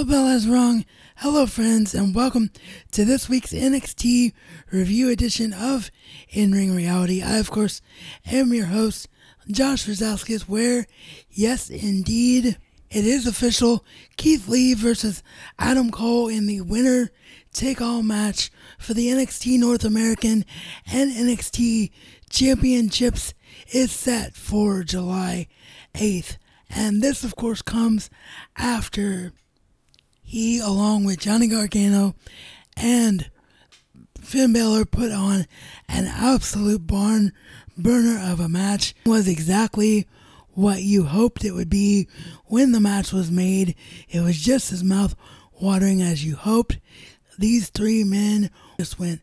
The bell is rung. Hello friends and welcome to this week's NXT review edition of In Ring Reality. I of course am your host, Josh Rozowski, where yes indeed it is official, Keith Lee versus Adam Cole in the winner take all match for the NXT North American and NXT Championships is set for July 8th. And this of course comes after he, along with Johnny Gargano and Finn Balor, put on an absolute barn burner of a match. It was exactly what you hoped it would be when the match was made. It was just as mouth-watering as you hoped. These three men just went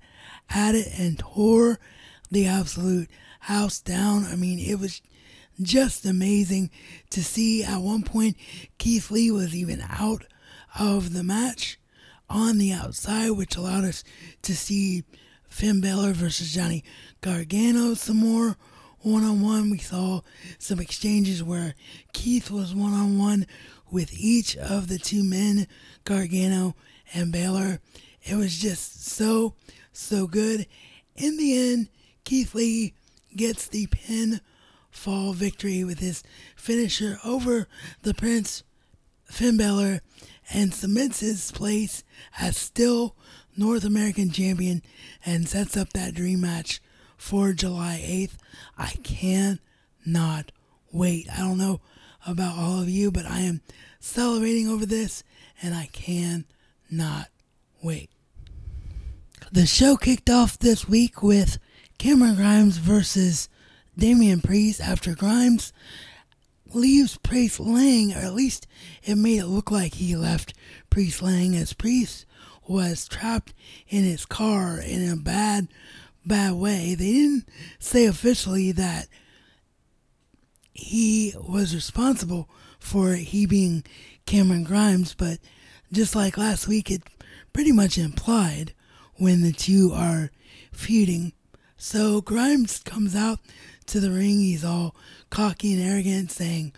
at it and tore the absolute house down. I mean, it was just amazing to see. At one point, Keith Lee was even out of the match on the outside, which allowed us to see Finn Balor versus Johnny Gargano some more one-on-one. We saw some exchanges where Keith was one-on-one with each of the two men, Gargano and Balor. It was just so good. In the end, Keith Lee gets the pinfall victory with his finisher over the Prince, Finn Balor, and cements his place as still North American champion and sets up that dream match for July 8th. I cannot wait. I don't know about all of you, but I am salivating over this and I cannot wait. The show kicked off this week with Cameron Grimes versus Damian Priest after Grimes leaves Priest laying, or at least it made it look like he left Priest laying, as Priest was trapped in his car in a bad way. They didn't say officially that he was responsible for it, he being Cameron Grimes, but just like last week, it pretty much implied when the two are feuding. So Grimes comes out to the ring, he's all cocky and arrogant, saying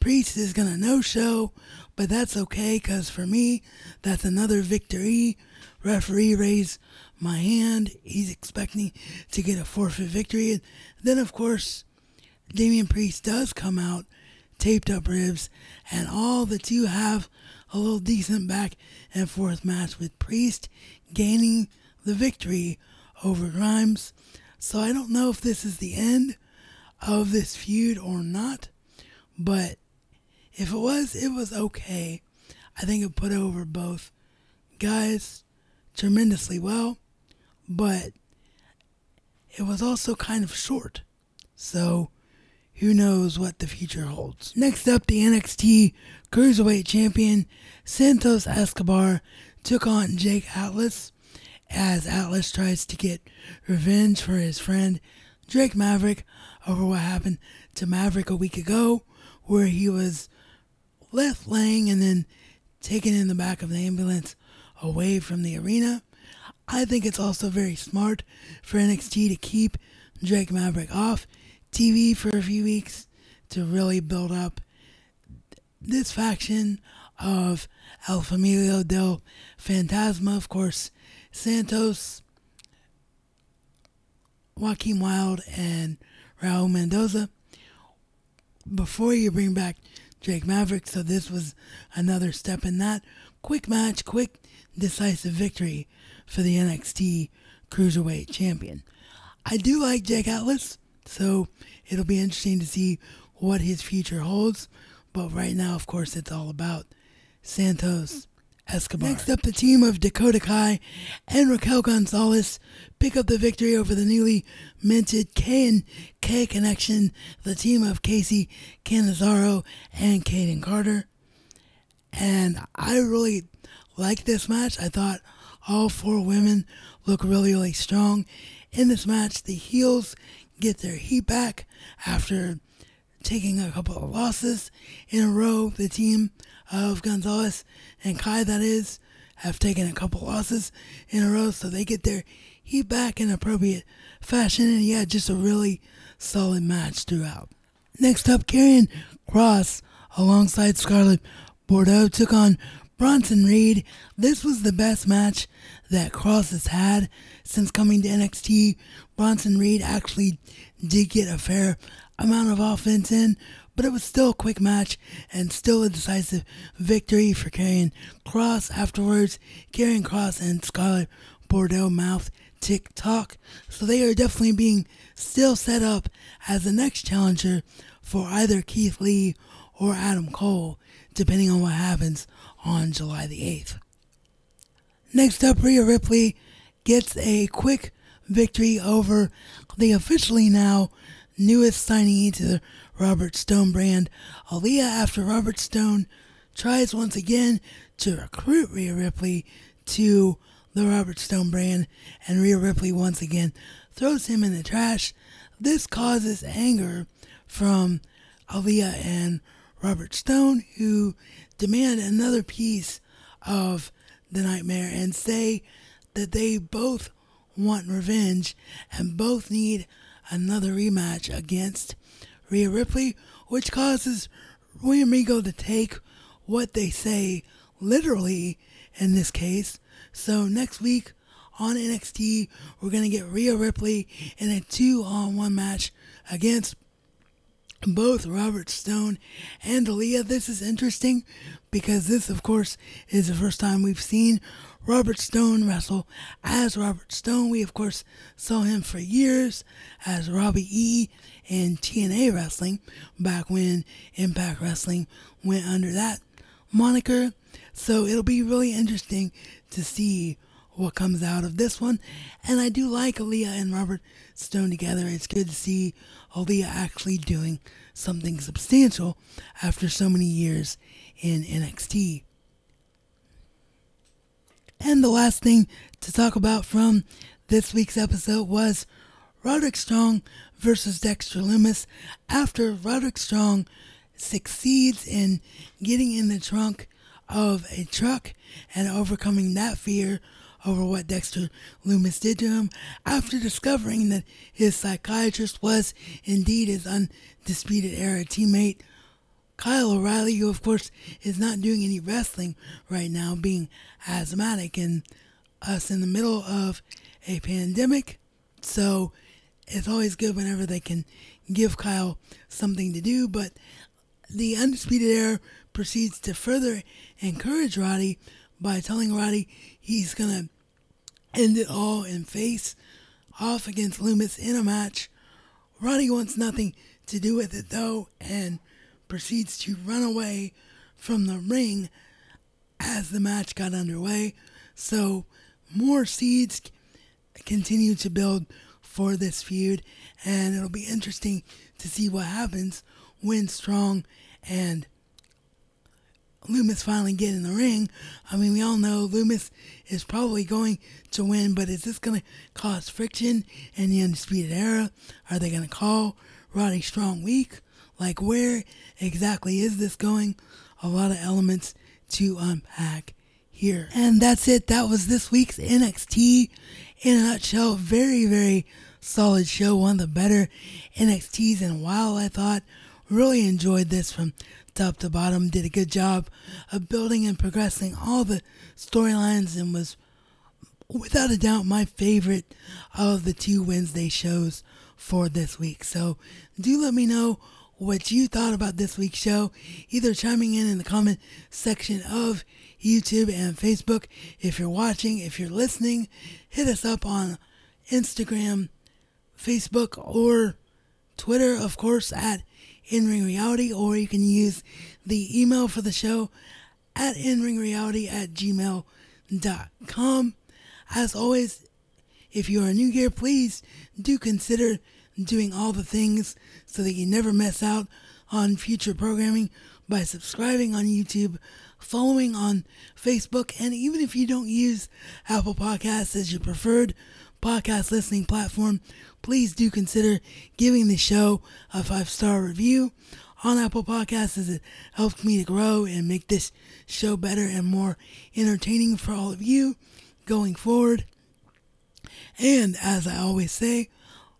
Priest is gonna no-show, but that's okay, cause for me, that's another victory. Referee raised my hand, he's expecting to get a forfeit victory. And then of course, Damian Priest does come out, taped up ribs, and all the two have a little decent back and forth match, with Priest gaining the victory over Grimes. So I don't know if this is the end of this feud or not, but if it was okay. I think it put over both guys tremendously well, but it was also kind of short, so who knows what the future holds. Next up, the NXT Cruiserweight Champion Santos Escobar took on Jake Atlas as Atlas tries to get revenge for his friend Drake Maverick over what happened to Maverick a week ago, where he was left laying and then taken in the back of the ambulance away from the arena. I think it's also very smart for NXT to keep Drake Maverick off TV for a few weeks to really build up this faction of El Familio del Fantasma. Of course, Santos, Joaquin Wilde, and Raul Mendoza before you bring back Drake Maverick. So this was another step in that. Quick match, quick decisive victory for the NXT Cruiserweight Champion. I do like Jake Atlas, so it'll be interesting to see what his future holds. But right now, of course, it's all about Santos Escobar. Next up, the team of Dakota Kai and Raquel Gonzalez pick up the victory over the newly minted K&K Connection, the team of Casey Cannizzaro and Kaden Carter. And I really liked this match. I thought all four women look really strong in this match. The heels get their heat back after taking a couple of losses in a row. The team of Gonzalez and Kai, that is, have taken a couple losses in a row, so they get their heat back in appropriate fashion, and yeah, just a really solid match throughout. Next up, Karrion Kross alongside Scarlett Bordeaux took on Bronson Reed. This was the best match that Kross has had since coming to NXT. Bronson Reed actually did get a fair amount of offense in, but it was still a quick match and still a decisive victory for Karrion Kross. Afterwards, Karrion Kross and Scarlett Bordeaux mouthed TikTok, so they are definitely being still set up as the next challenger for either Keith Lee or Adam Cole, depending on what happens on July the 8th. Next up, Rhea Ripley gets a quick victory over the officially now newest signee to the Robert Stone brand, Aaliyah, after Robert Stone tries once again to recruit Rhea Ripley to the Robert Stone brand, and Rhea Ripley once again throws him in the trash. This causes anger from Aaliyah and Robert Stone, who demand another piece of the nightmare and say that they both want revenge and both need another rematch against Rhea Ripley, which causes William Regal to take what they say literally in this case. So next week on NXT, we're going to get Rhea Ripley in a 2-on-1 match against both Robert Stone and Aaliyah. This is interesting because this, of course, is the first time we've seen Robert Stone wrestle as Robert Stone. We, of course, saw him for years as Robbie E in TNA Wrestling back when Impact Wrestling went under that moniker. So it'll be really interesting to see what comes out of this one. And I do like Aaliyah and Robert Stone together. It's good to see Aaliyah actually doing something substantial after so many years in NXT. And the last thing to talk about from this week's episode was Roderick Strong versus Dexter Lumis. After Roderick Strong succeeds in getting in the trunk of a truck and overcoming that fear over what Dexter Lumis did to him, after discovering that his psychiatrist was indeed his Undisputed Era teammate, Kyle O'Reilly, who of course is not doing any wrestling right now, being asthmatic and us in the middle of a pandemic. So it's always good whenever they can give Kyle something to do, but the Undisputed Era proceeds to further encourage Roddy by telling Roddy he's going to end it all and face off against Lumis in a match. Roddy wants nothing to do with it though and proceeds to run away from the ring as the match got underway. So more seeds continue to build for this feud, and it'll be interesting to see what happens when Strong and Lumis finally get in the ring. I mean, we all know Lumis is probably going to win, but is this going to cause friction in the Undisputed Era? Are they going to call Roddy Strong weak? Like, where exactly is this going? A lot of elements to unpack here. And that's it. That was this week's NXT in a nutshell. Very, very solid show. One of the better NXTs in a while, I thought. Really enjoyed this from top to bottom. Did a good job of building and progressing all the storylines and was without a doubt my favorite of the 2 Wednesday shows for this week. So do let me know what you thought about this week's show, either chiming in the comment section of YouTube and Facebook. If you're watching, if you're listening, hit us up on Instagram, Facebook, or Twitter, of course, at In Ring Reality, or you can use the email for the show at inringreality@gmail.com. As always, if you are new here, please do consider doing all the things so that you never miss out on future programming by subscribing on YouTube, following on Facebook, and even if you don't use Apple Podcasts as your preferred podcast listening platform, please do consider giving the show a 5-star review on Apple Podcasts, as it helps me to grow and make this show better and more entertaining for all of you going forward. And as I always say,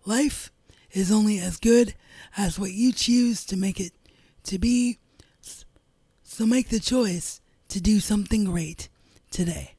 life is only as good as what you choose to make it to be. So make the choice to do something great today.